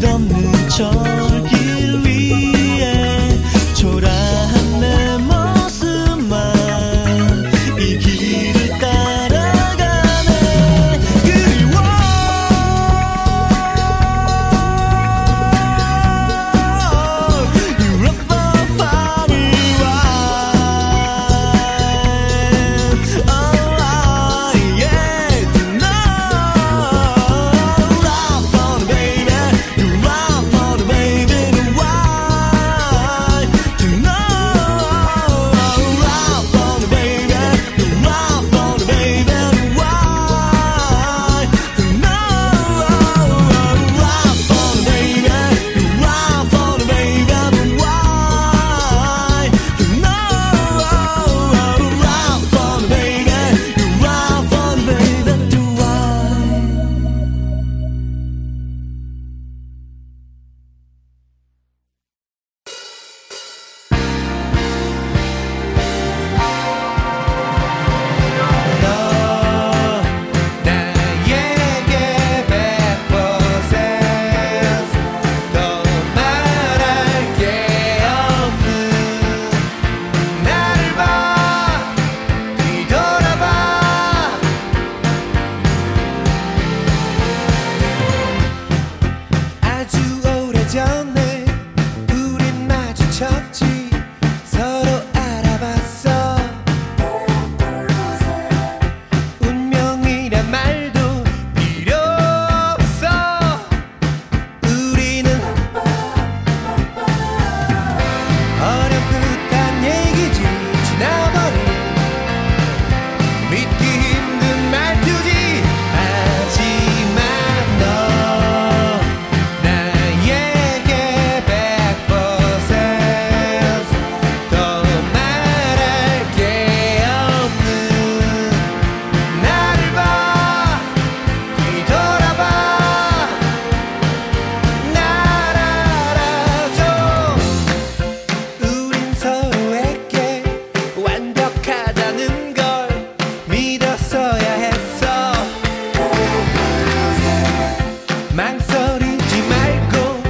끝없는 철길 위에 초라한 내 모습만 이 길을 따라가네. 그리워 You're far far away. Oh yeah, tonight love for the baby, you love for the baby, why tonight love for the baby, you love for the baby, why tonight love for the baby, you love for the baby, why tonight love for the baby, you love for the baby, why. 너 나에게 베푸세요. 더 말할 게 없는 나를 봐, 뒤돌아봐. 아주 오래전에 우린 마주쳤지. 서로 알아봤어. 운명이란 말도 필요 없어. 우리는 어렴풋한 얘기지. 지나버린 믿기 힘든 말투지. 하지만 너 나에게 100% 더 말할 게 없는 나를 봐, 뒤돌아봐. 날 알아줘. 우린 서로에게 완벽하다는 걸 믿었어야 했어. 망설이지 말고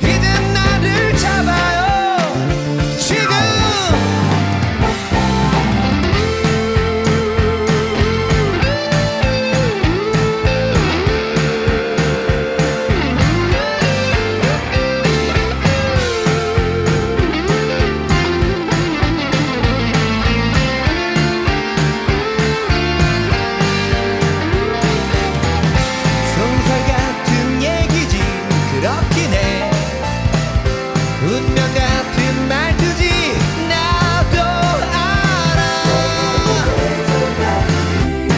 이젠 나를 잡아요. 지금 소설 같은 얘기지. 그렇긴 해. 운명 같은 말투지. 나도 알아. 너 나에게 100%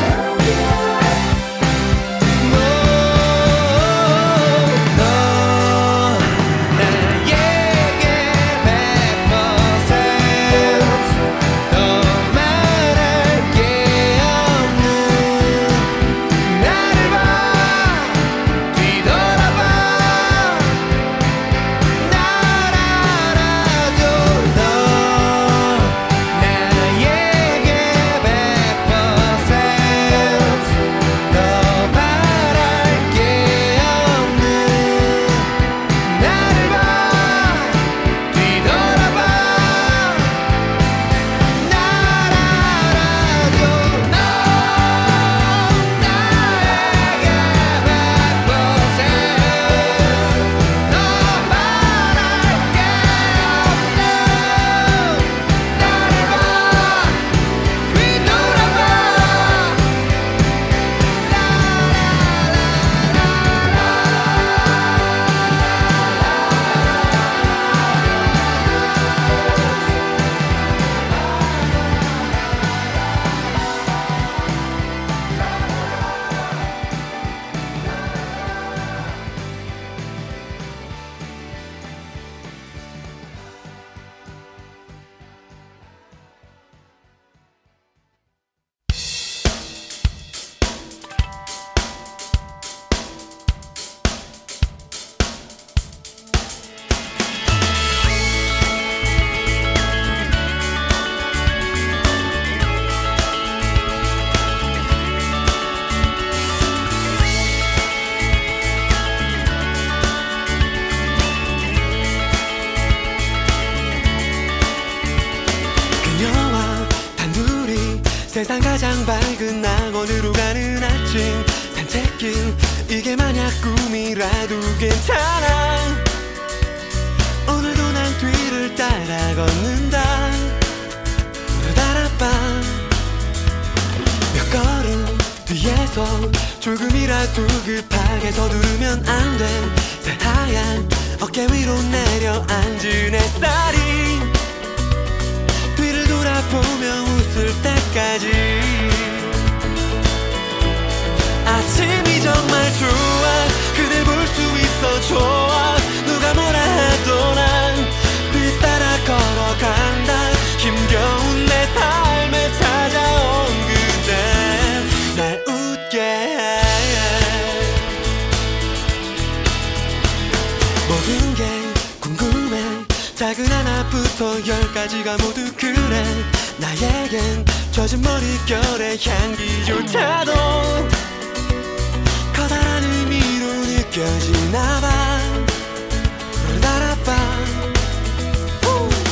더 말할 게 없는 나를 봐, 뒤돌아봐. 세상 가장 밝은 낙원으로 가는 아침 산책길 이게 만약 꿈이라도 괜찮아 오늘도 난 뒤를 따라 걷는다 다라빠 몇 걸음 뒤에서 조금이라도 급하게 서두르면 안 돼 새하얀 어깨 위로 내려앉은 햇살이 뒤를 돌아보며 웃을 때까지 아침이 정말 좋아 그댈 볼 수 있어 좋아 누가 뭐라 해도 난 뒤따라 걸어간다 힘겨운 내 삶에 찾아온 그대 날 웃게 해 모든 게 궁금해 작은 하나부터 열까지가 모두 그래 나에겐 젖은 머릿결의 향기조차도 커다란 의미로 느껴지나봐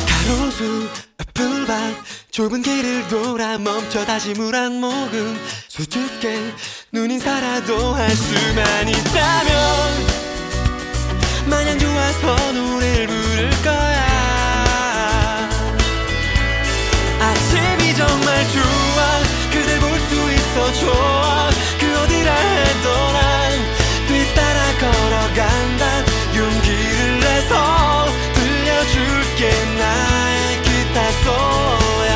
가로수 앞불밭 좁은 길을 돌아 멈춰 다시 물 한 모금 수줍게 눈이 살아도 할 수만 있다면 마냥 좋아서 노래를 부를 거야 아침이 정말 좋아 그댈 볼 수 있어 좋아 그 어디라 해도 난 뒤따라 걸어간다 용기를 내서 들려줄게 나의 기타 소야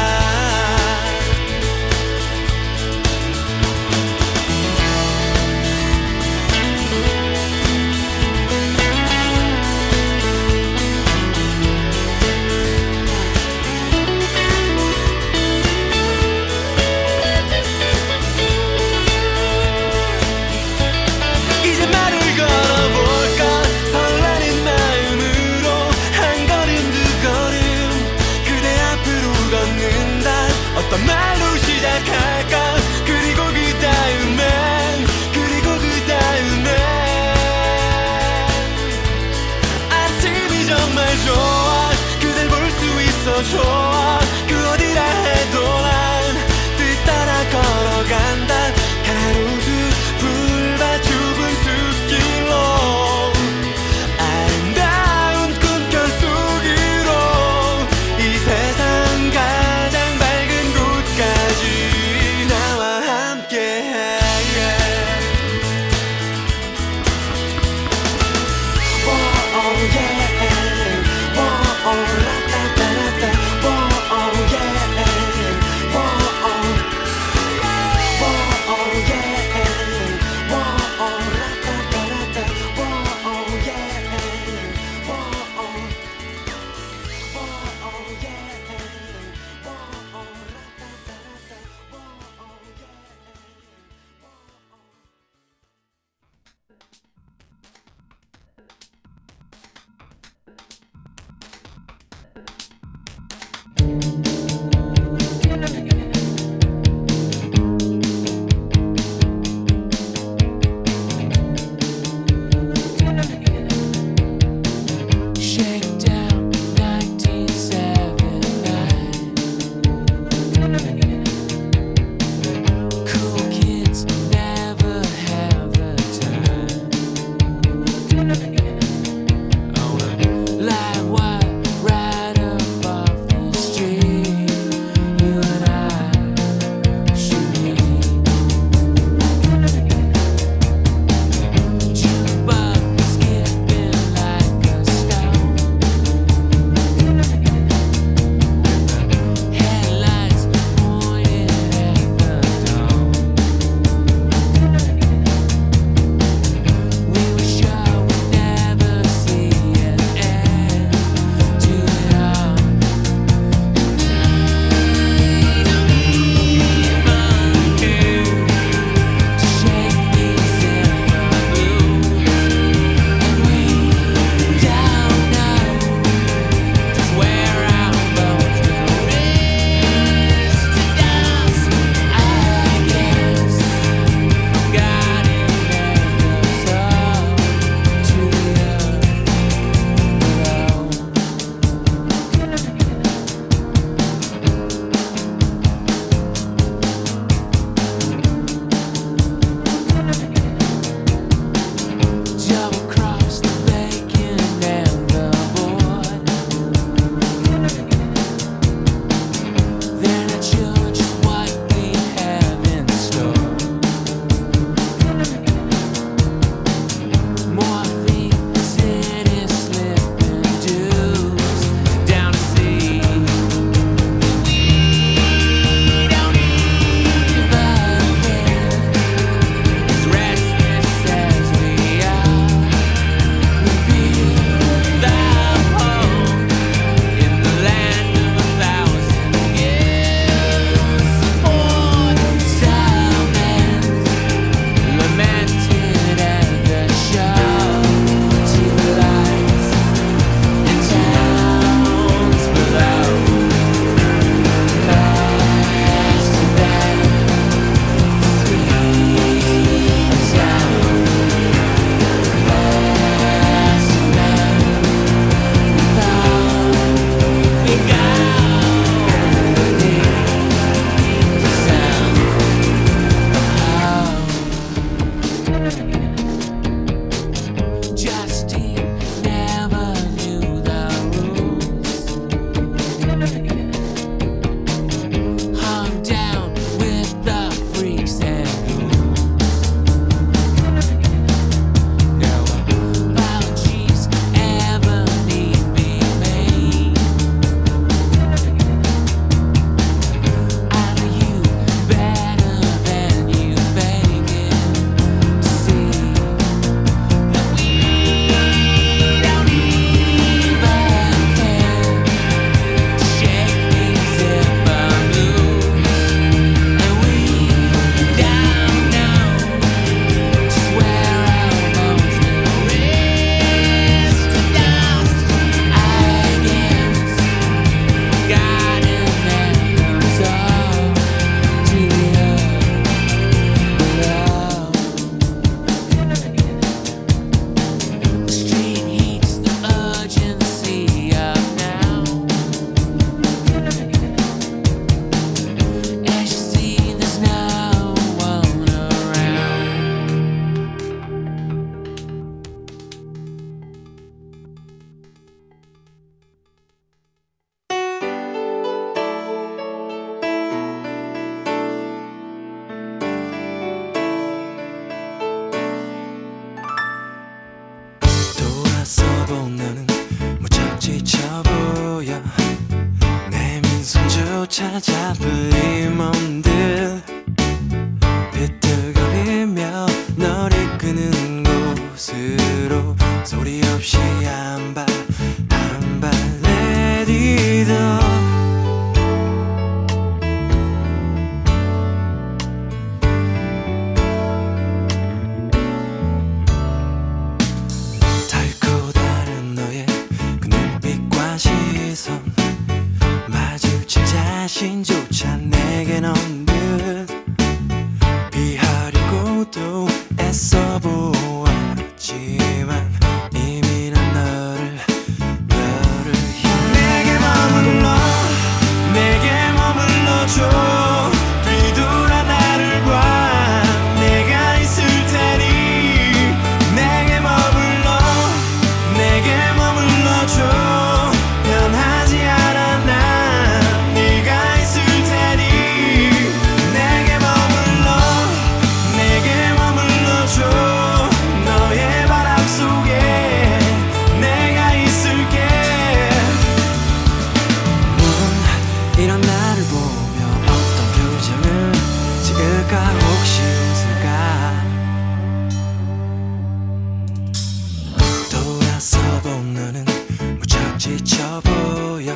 찾아볼 몸들 비틀거리며 너를 끄는 곳으로 소리 없이 한발 내딛어 신조차 내게 넌 늘 피하려고도 애써 보았지만 이미 난 너를 향해 내게 머물러줘 지쳐보여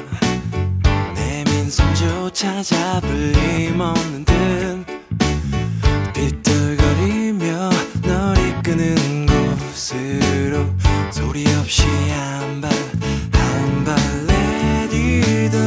내 민손조차 잡을 힘 없는 듯 비틀거리며 널 이끄는 곳으로 소리 없이 한 발 내딛어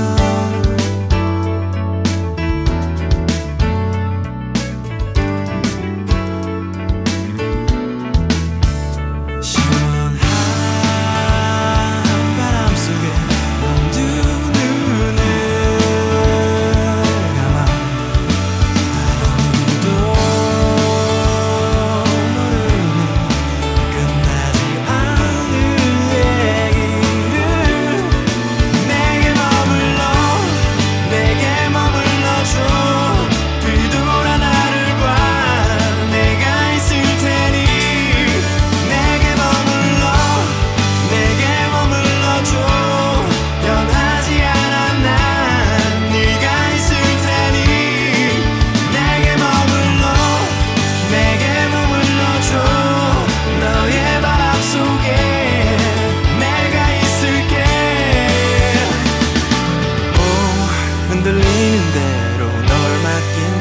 흔들리는 대로 널 맡긴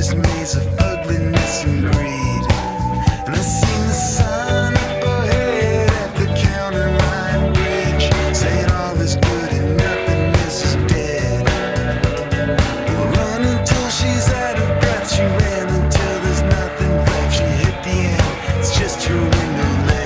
this maze of ugliness and greed. And I seen the sign up ahead at the county line bridge, saying all is good and nothingness is dead. We'll run until she's out of breath. She ran until there's nothing left. She hit the end, it's just her window ledge.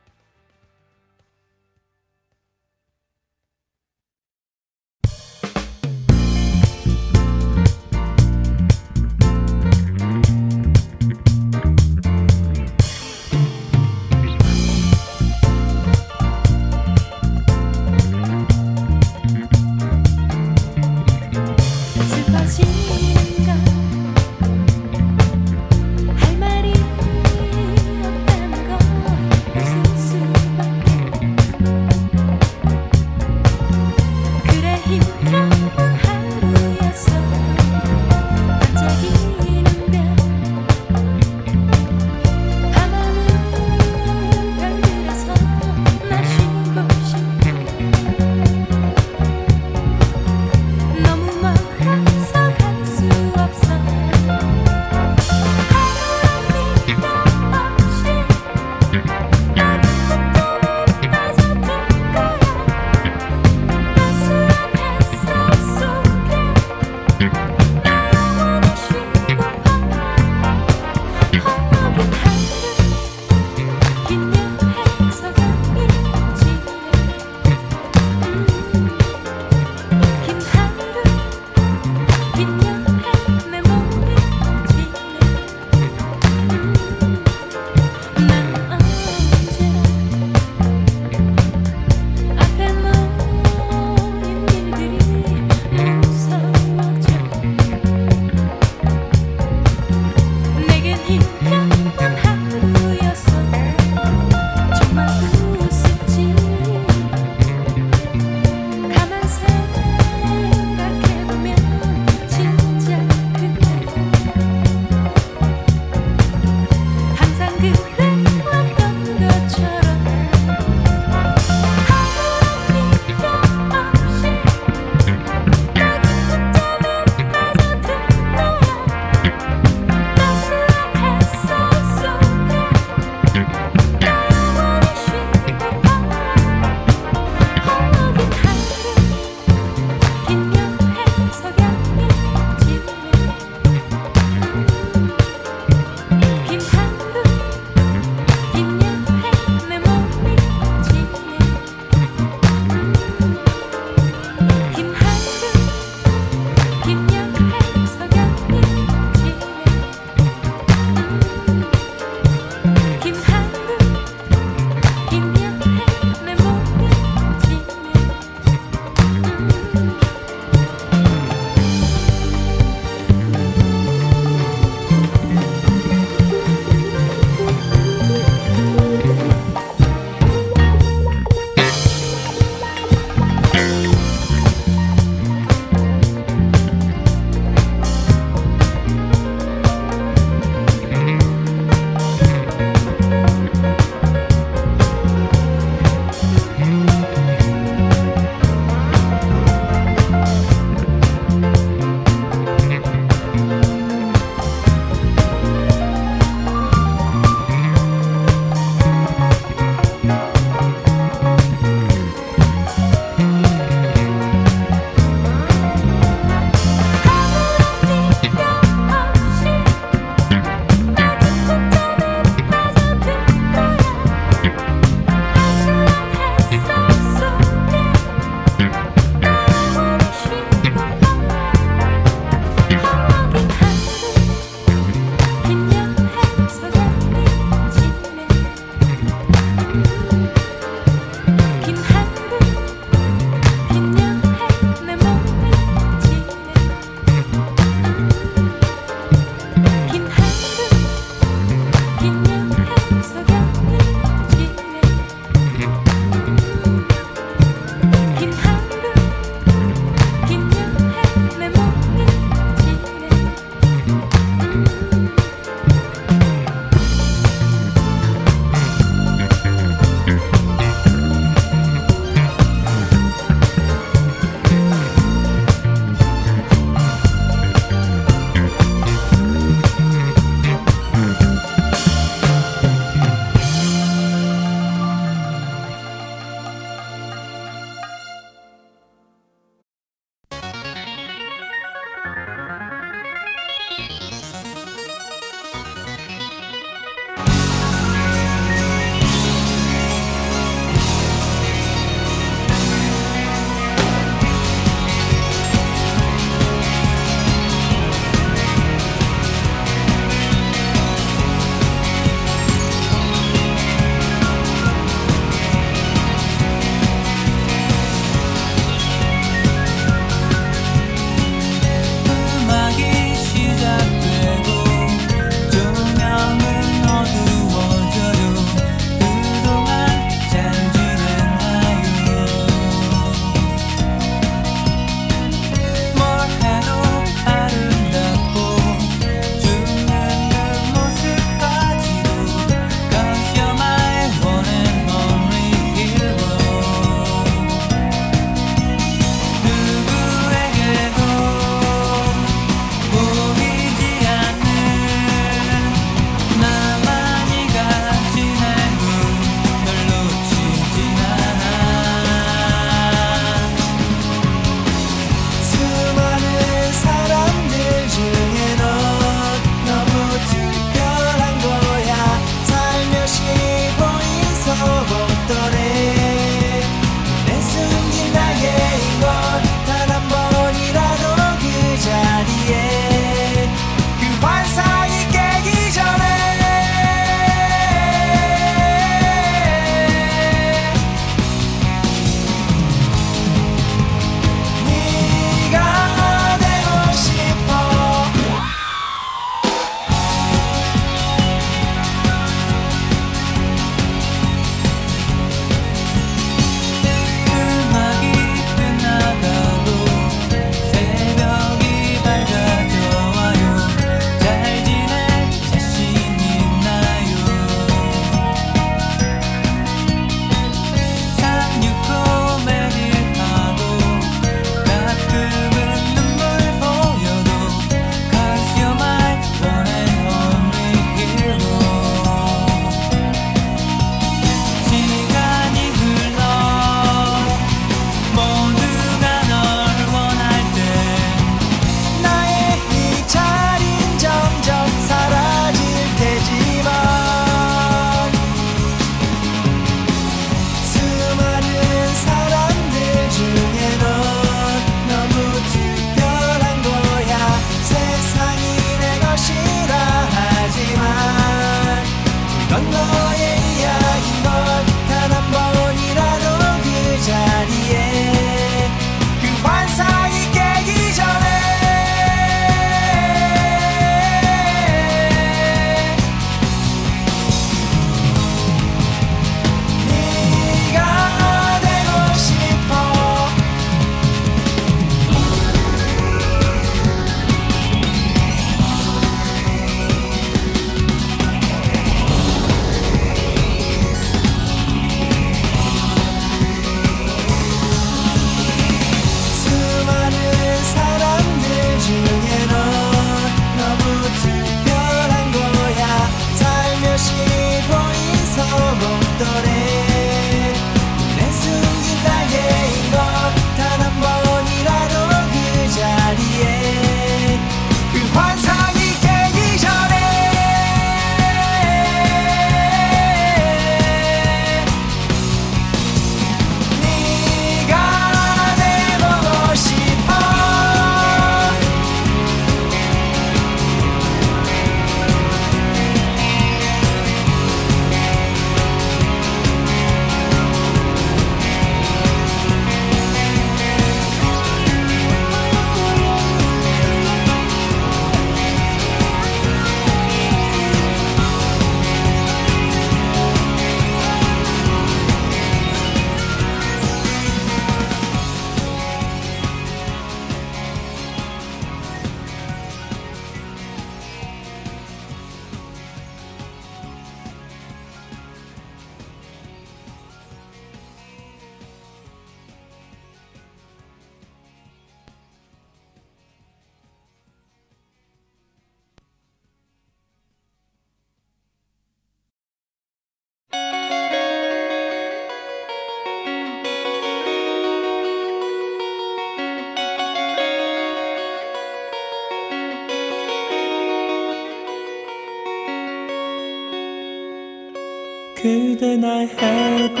그대 나의 해변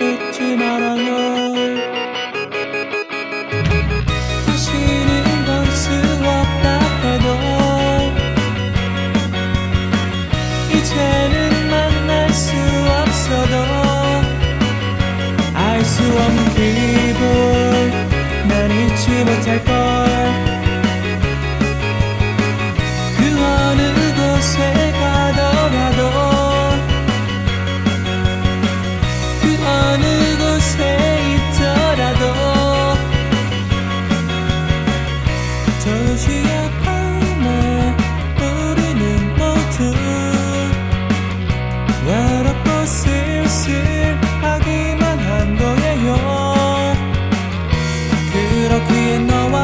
잊지 말아요. 다시는 볼 수 없다 해도 이제는 만날 수 없어도 알 수 없는 기분 난 잊지 못할걸. 그 어느 곳에 가더라도 도시의 밤에 우리는 모두 외롭고 쓸쓸하기만 한 거예요. 그렇기에 너와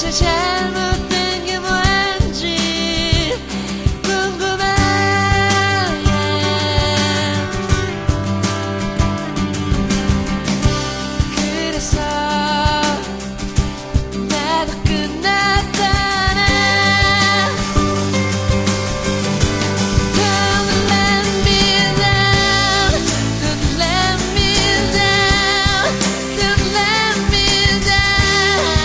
대체 잘못된 게 뭔지 궁금해. 그래서 나도 끝났다네. Don't let me down, don't let me down, don't let me down. Don't let me down.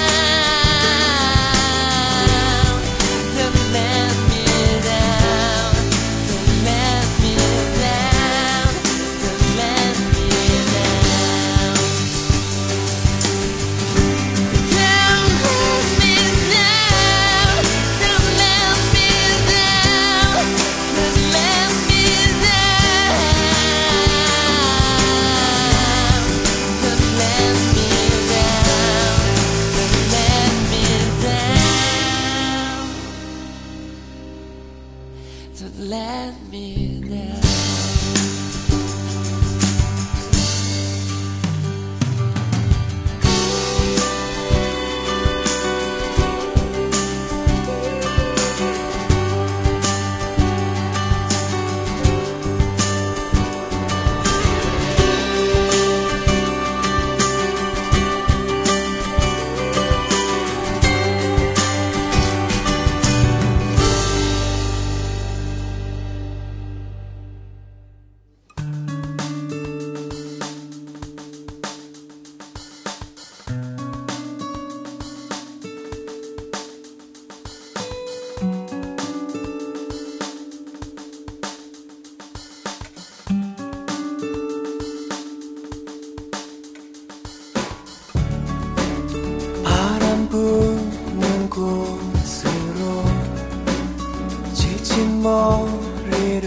머리를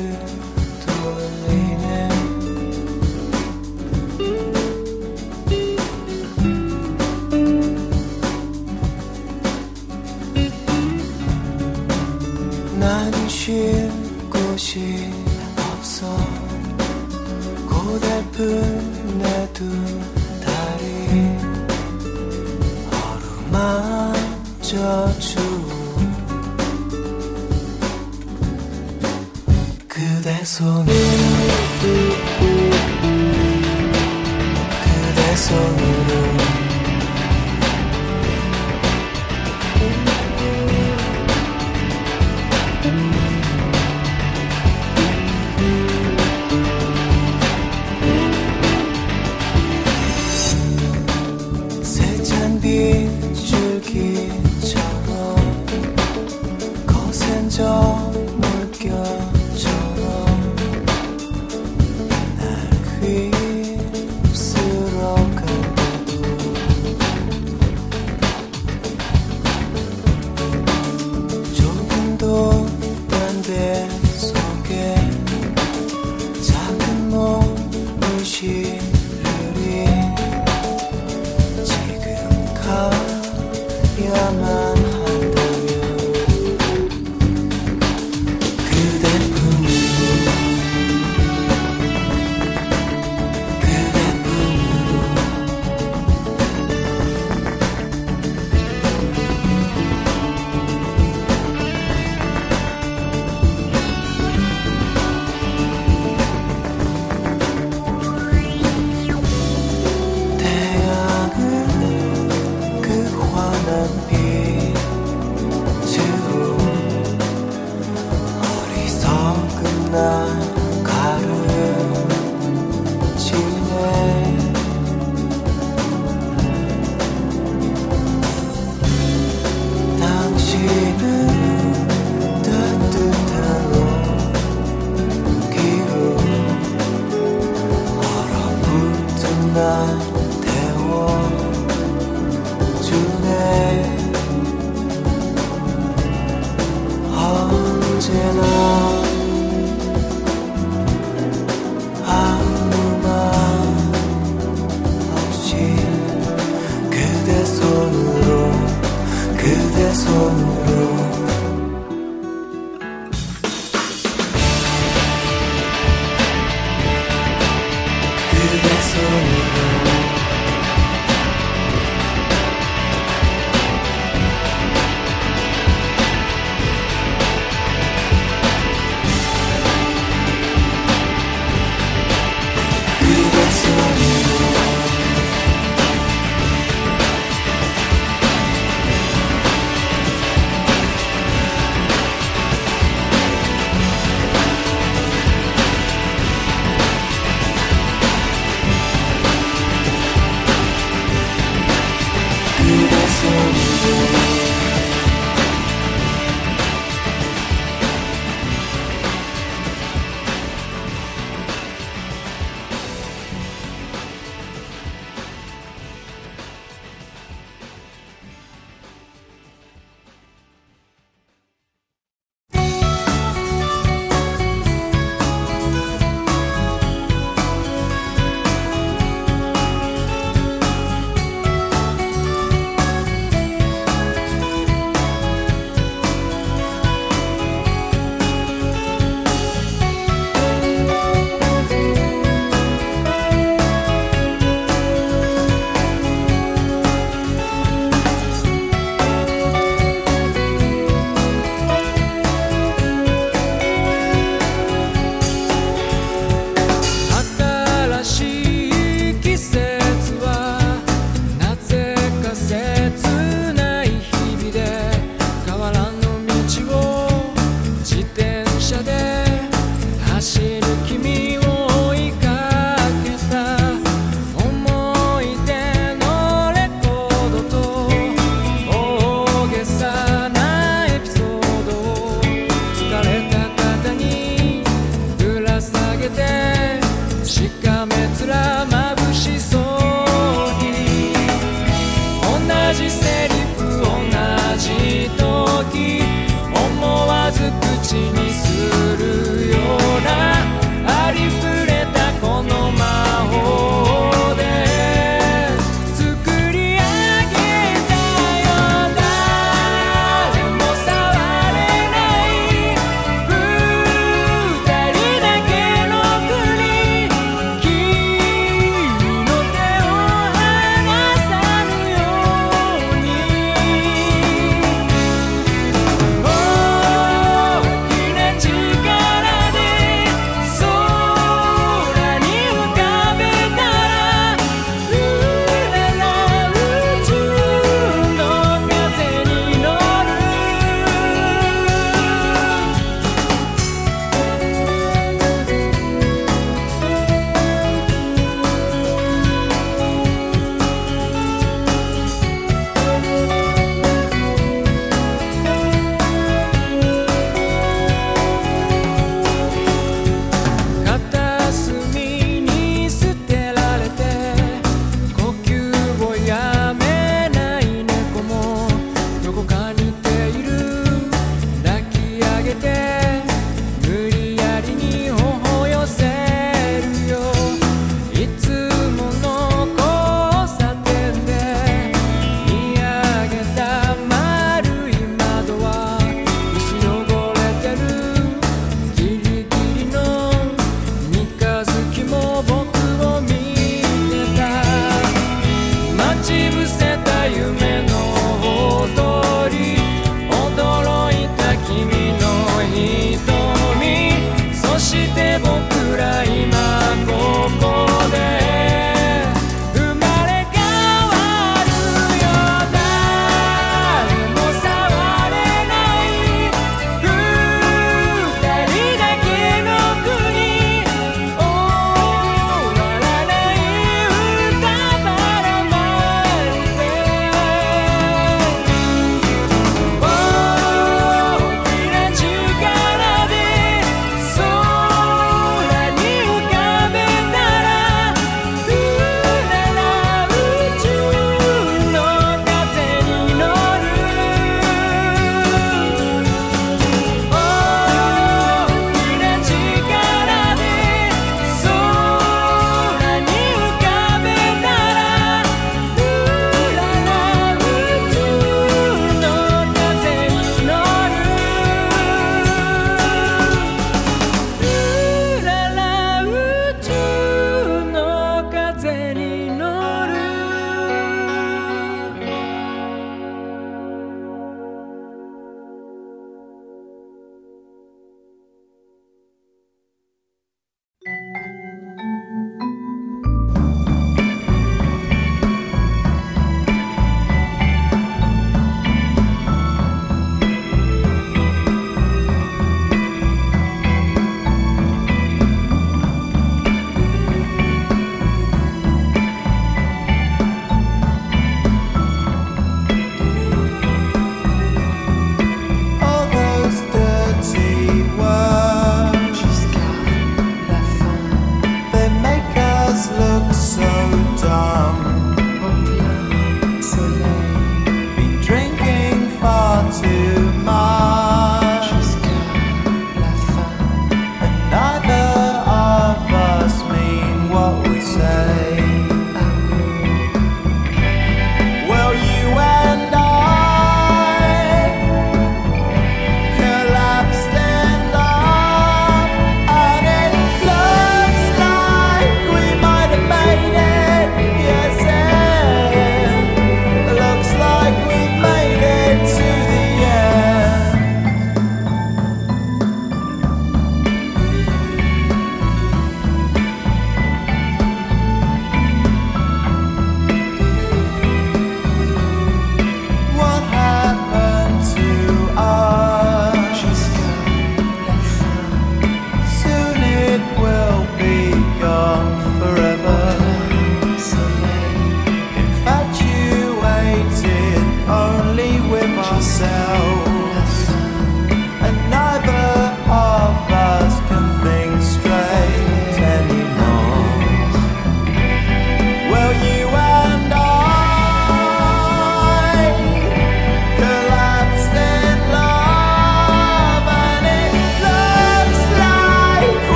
돌리네. 난 쉴 곳이 없어. 고달픈 내 두 다리 어루만져 주. 그대 손, 그대 손으로 세찬 빗줄기처럼 거센 저 물결 그대 손으로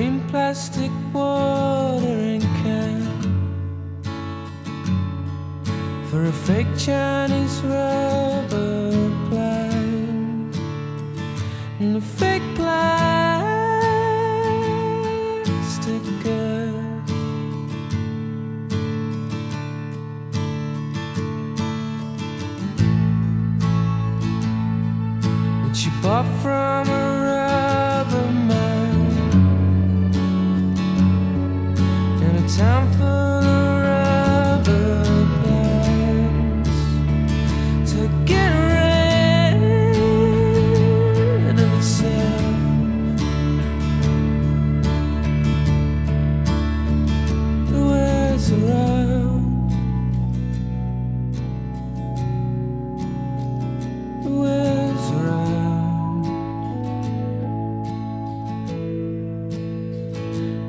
green plastic watering can for a fake Chinese rubber plant and a fake plastic girl. What she bought from a rubber man in a town full of rubber plants to get rid of itself. The world's around.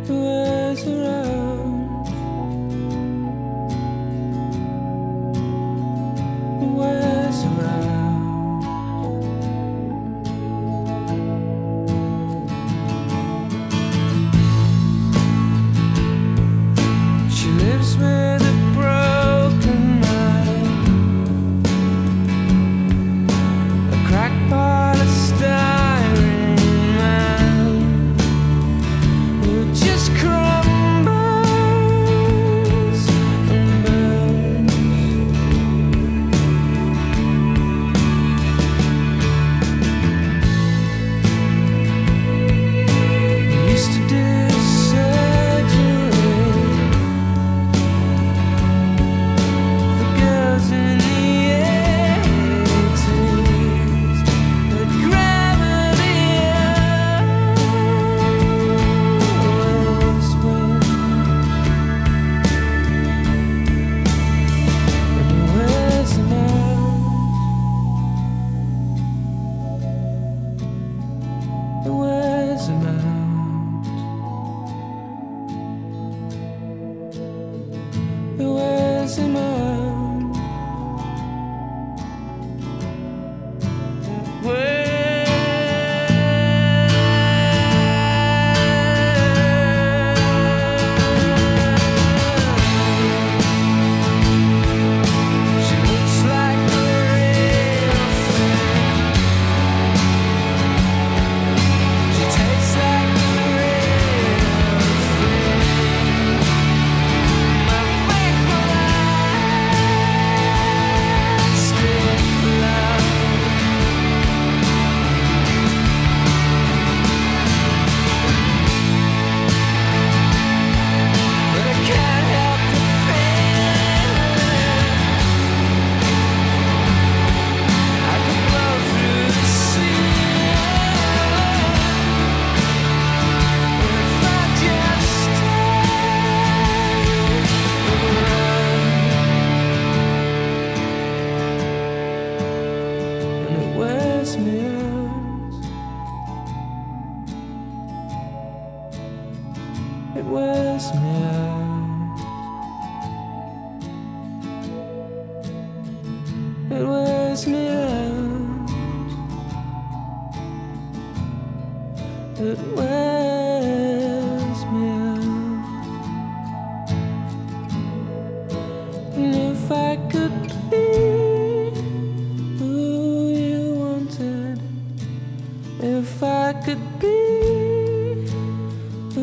The world's around. The world's around. The world's around. The world's around. It wears me out. It wears me out. It wears me out. And if I could be who you wanted, if I could be who.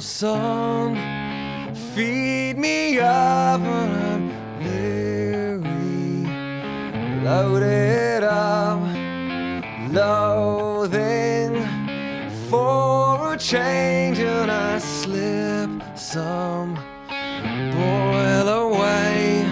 song. Feed me up when I'm weary. Load it up, loathing for a change, and I slip some boil away.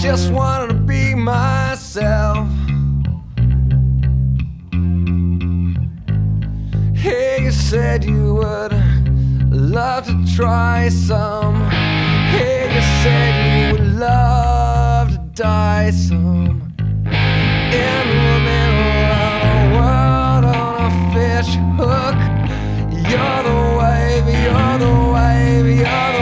Just wanted to be myself. Hey, you said you would love to try some. Hey, you said you would love to die some. In the middle of the world on a fish hook. You're the wave, you're the wave, you're the wave.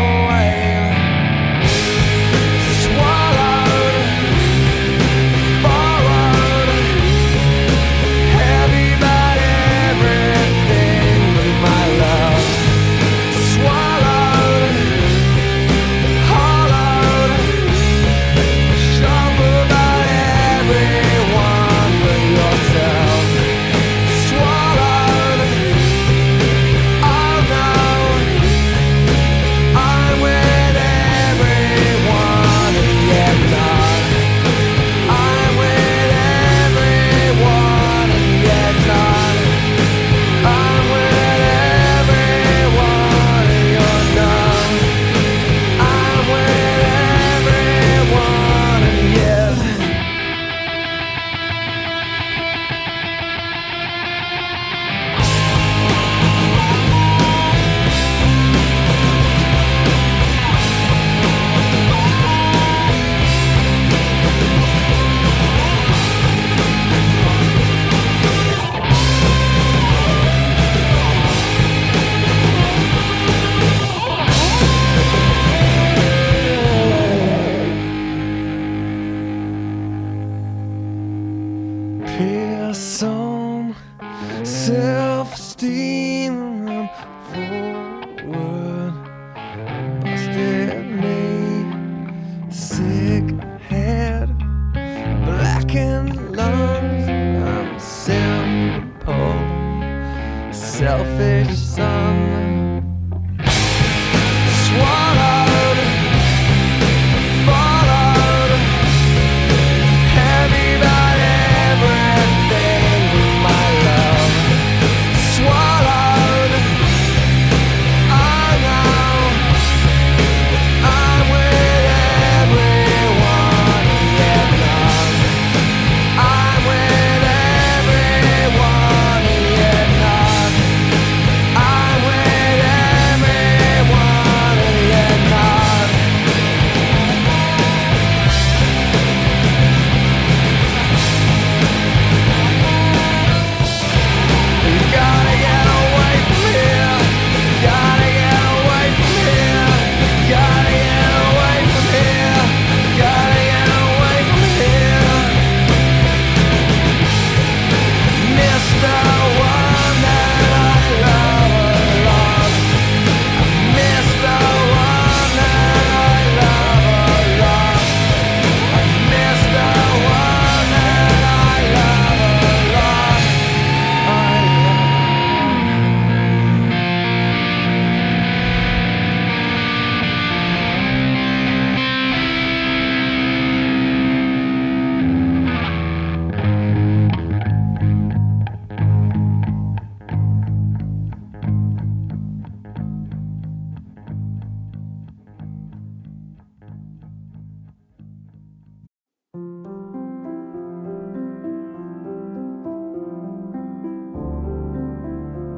Some self-esteem and forward busted me, sick head, blackened lungs. I'm simple, selfish son. Swallowed, followed, heavy by everything.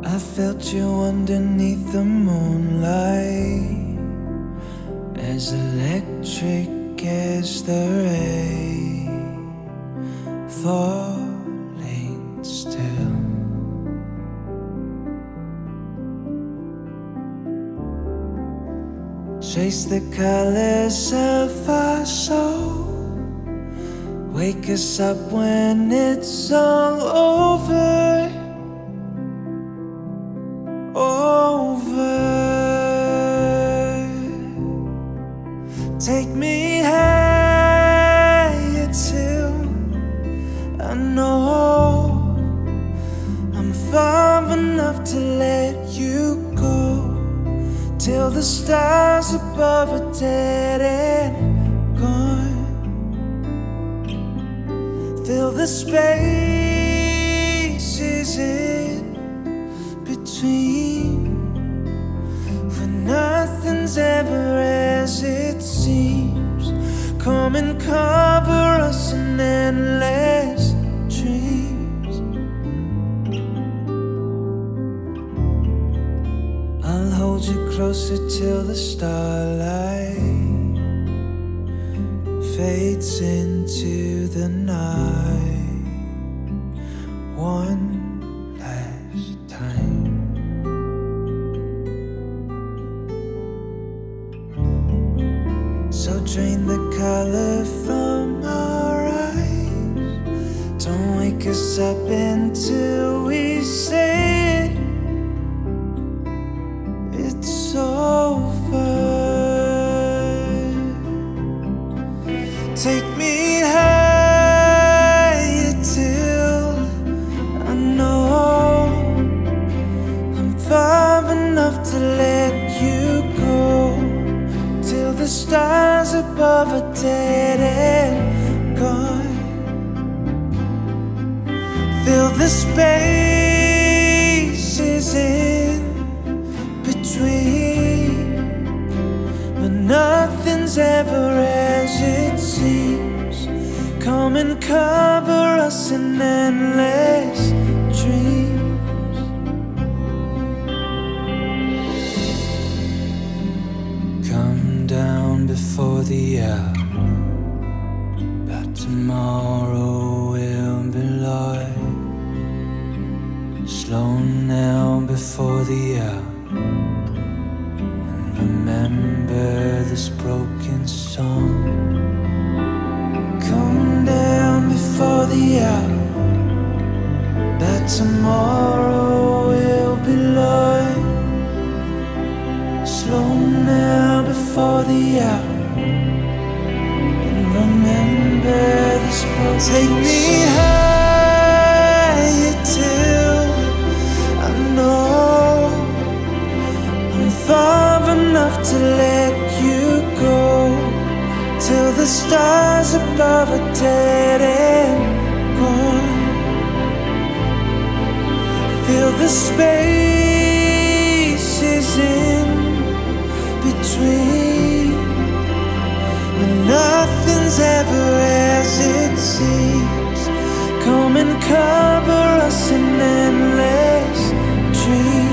I felt you underneath the moonlight, as electric as the rain falling still. Trace the colors of our soul, wake us up when it's all over. Take me higher till I know I'm far enough to let you go, till the stars above are dead and gone, fill the spaces in between, when nothing's ever as it seems. Come and cover us in endless dreams. I'll hold you closer till the starlight fades into the night one last time. So drain the color from our eyes, don't wake us up until we say it. It's over. Take me higher till I know I'm far enough to let you go, till the stars above are dead and gone, fill the spaces in between, but nothing's ever as it seems. Come and cover us in endless dreams. Before the hour, but tomorrow will be light. Slow now before the hour, and remember this broken song. Come down before the hour, but tomorrow will be light. Slow now before the hour. Take me higher till I know I'm far enough to let you go, till the stars above are dead and gone, fill the spaces in between, when nothing's ever as it seems. Come and cover us in endless dreams.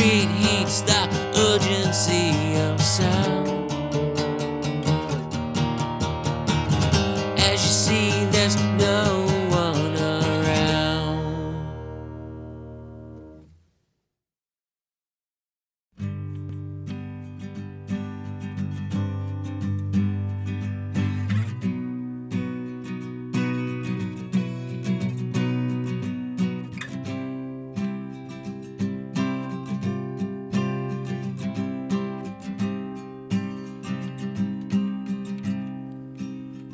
street heats the urgency of sound. As you see, there's no one around.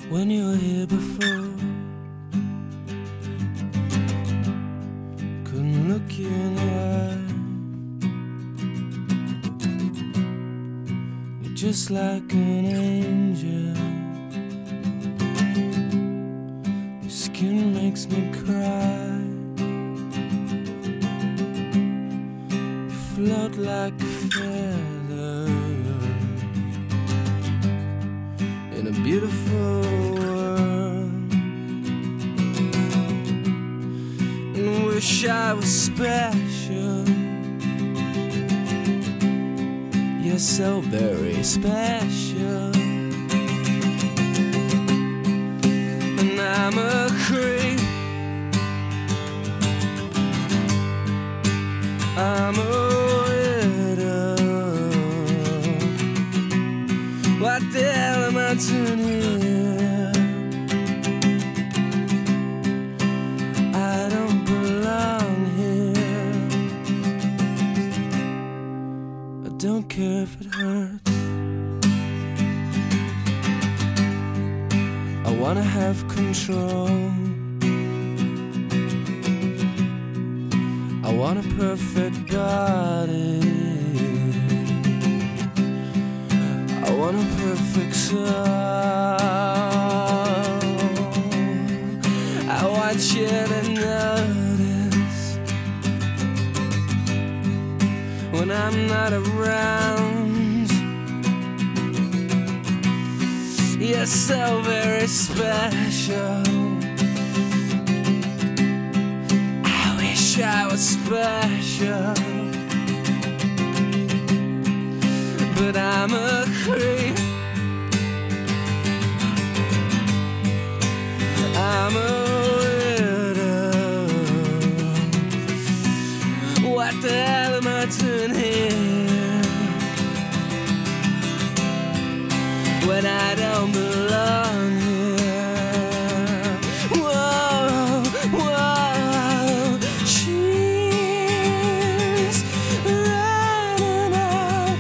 When you were here before, couldn't look you in the eye. You're just like an angel. Your skin makes me cry. You float like a feather in a beautiful. Wish I was special. You're so very special. And I'm a creep. I'm a widow. What the hell am I doing here? Don't care if it hurts. I wanna have control. I want a perfect body. I want a perfect soul. I want you to know. When I'm not around, you're so very special. I wish I was special, but I'm a creep. I'm a widow. What the hell am I doing here when I don't belong here? Whoa, whoa, she's running out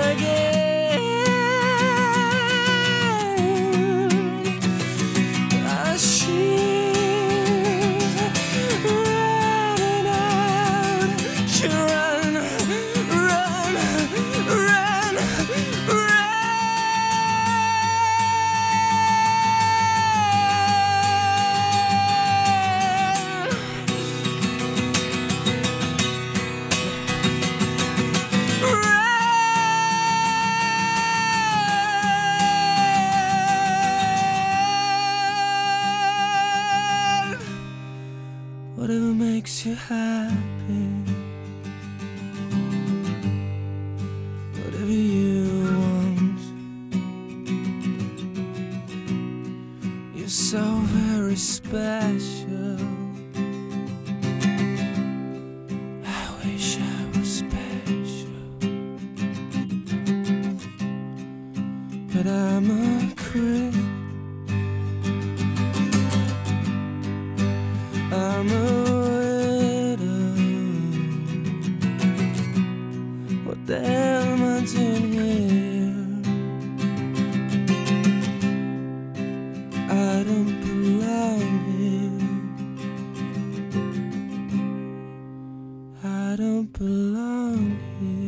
again. Oh, she's running out. Whatever makes you happy, whatever you want, you're so very special. I wish I was special, but I'm a creep. I'm a widow. What the hell am I doing here? I don't belong here. I don't belong here.